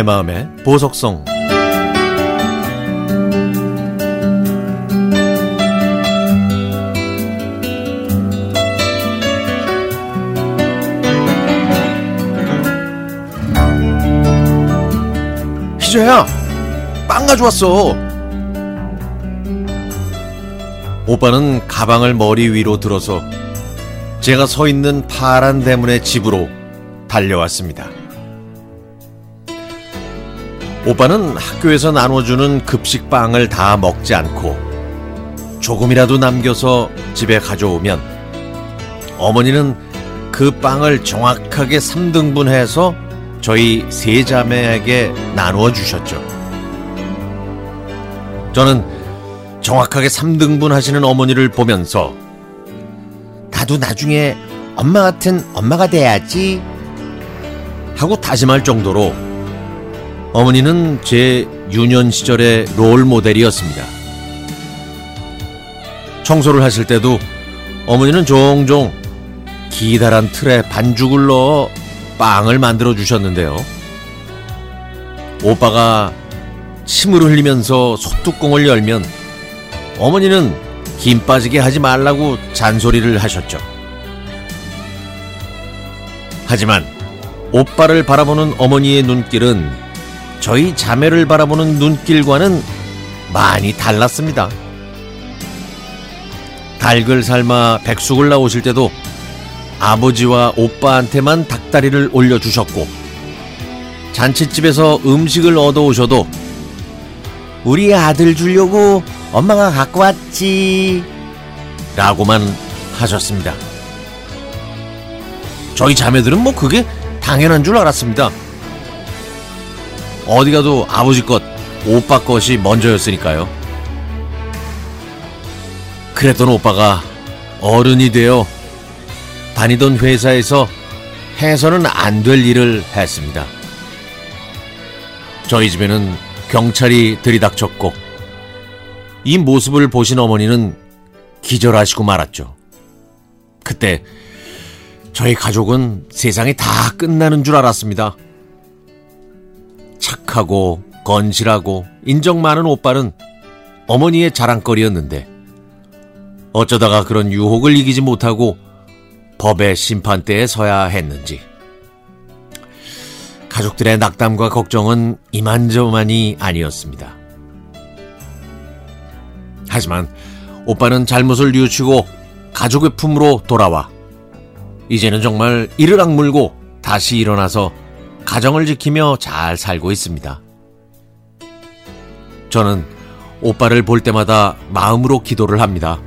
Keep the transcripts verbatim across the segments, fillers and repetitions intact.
내 마음의 보석성. 희재야, 빵 가져왔어. 오빠는 가방을 머리 위로 들어서 제가 서 있는 파란 대문의 집으로 달려왔습니다. 오빠는 학교에서 나눠주는 급식빵을 다 먹지 않고 조금이라도 남겨서 집에 가져오면 어머니는 그 빵을 정확하게 삼 등분해서 저희 세 자매에게 나누어 주셨죠. 저는 정확하게 삼 등분 하시는 어머니를 보면서 나도 나중에 엄마 같은 엄마가 돼야지 하고 다짐할 정도로 어머니는 제 유년 시절의 롤모델이었습니다. 청소를 하실 때도 어머니는 종종 기다란 틀에 반죽을 넣어 빵을 만들어 주셨는데요. 오빠가 침을 흘리면서 소뚜껑을 열면 어머니는 김 빠지게 하지 말라고 잔소리를 하셨죠. 하지만 오빠를 바라보는 어머니의 눈길은 저희 자매를 바라보는 눈길과는 많이 달랐습니다. 닭을 삶아 백숙을 나오실 때도 아버지와 오빠한테만 닭다리를 올려주셨고, 잔칫집에서 음식을 얻어오셔도 우리 아들 주려고 엄마가 갖고 왔지 라고만 하셨습니다. 저희 자매들은 뭐 그게 당연한 줄 알았습니다. 어디 가도 아버지 것, 오빠 것이 먼저였으니까요. 그랬던 오빠가 어른이 되어 다니던 회사에서 해서는 안 될 일을 했습니다. 저희 집에는 경찰이 들이닥쳤고, 이 모습을 보신 어머니는 기절하시고 말았죠. 그때 저희 가족은 세상이 다 끝나는 줄 알았습니다. 착하고 건실하고 인정 많은 오빠는 어머니의 자랑거리였는데, 어쩌다가 그런 유혹을 이기지 못하고 법의 심판대에 서야 했는지. 가족들의 낙담과 걱정은 이만저만이 아니었습니다. 하지만 오빠는 잘못을 뉘우치고 가족의 품으로 돌아와 이제는 정말 이를 악물고 다시 일어나서 가정을 지키며 잘 살고 있습니다. 저는 오빠를 볼 때마다 마음으로 기도를 합니다.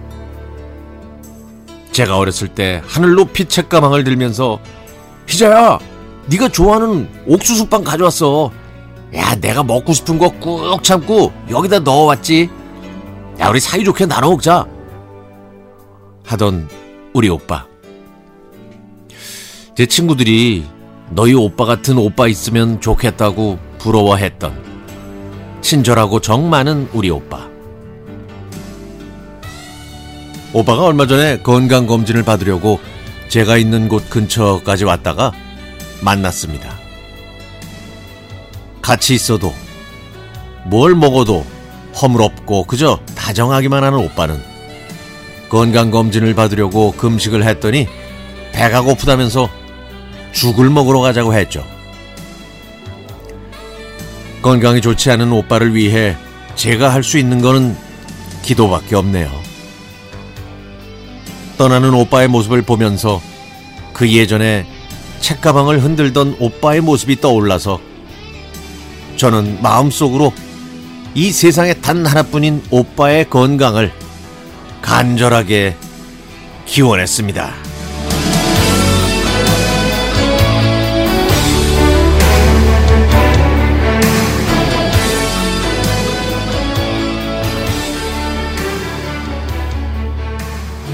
제가 어렸을 때 하늘 높이 책가방을 들면서 희자야, 네가 좋아하는 옥수수빵 가져왔어. 야, 내가 먹고 싶은 거 꾹 참고 여기다 넣어왔지. 야, 우리 사이좋게 나눠 먹자 하던 우리 오빠. 제 친구들이 너희 오빠 같은 오빠 있으면 좋겠다고 부러워했던 친절하고 정 많은 우리 오빠. 오빠가 얼마 전에 건강검진을 받으려고 제가 있는 곳 근처까지 왔다가 만났습니다. 같이 있어도 뭘 먹어도 허물없고 그저 다정하기만 하는 오빠는 건강검진을 받으려고 금식을 했더니 배가 고프다면서 죽을 먹으러 가자고 했죠. 건강이 좋지 않은 오빠를 위해 제가 할 수 있는 거는 기도밖에 없네요. 떠나는 오빠의 모습을 보면서 그 예전에 책가방을 흔들던 오빠의 모습이 떠올라서 저는 마음속으로 이 세상에 단 하나뿐인 오빠의 건강을 간절하게 기원했습니다.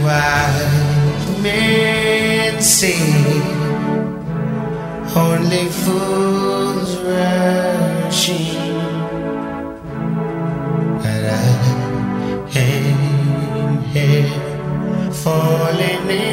Wild men sing, only fools rushing. Falling in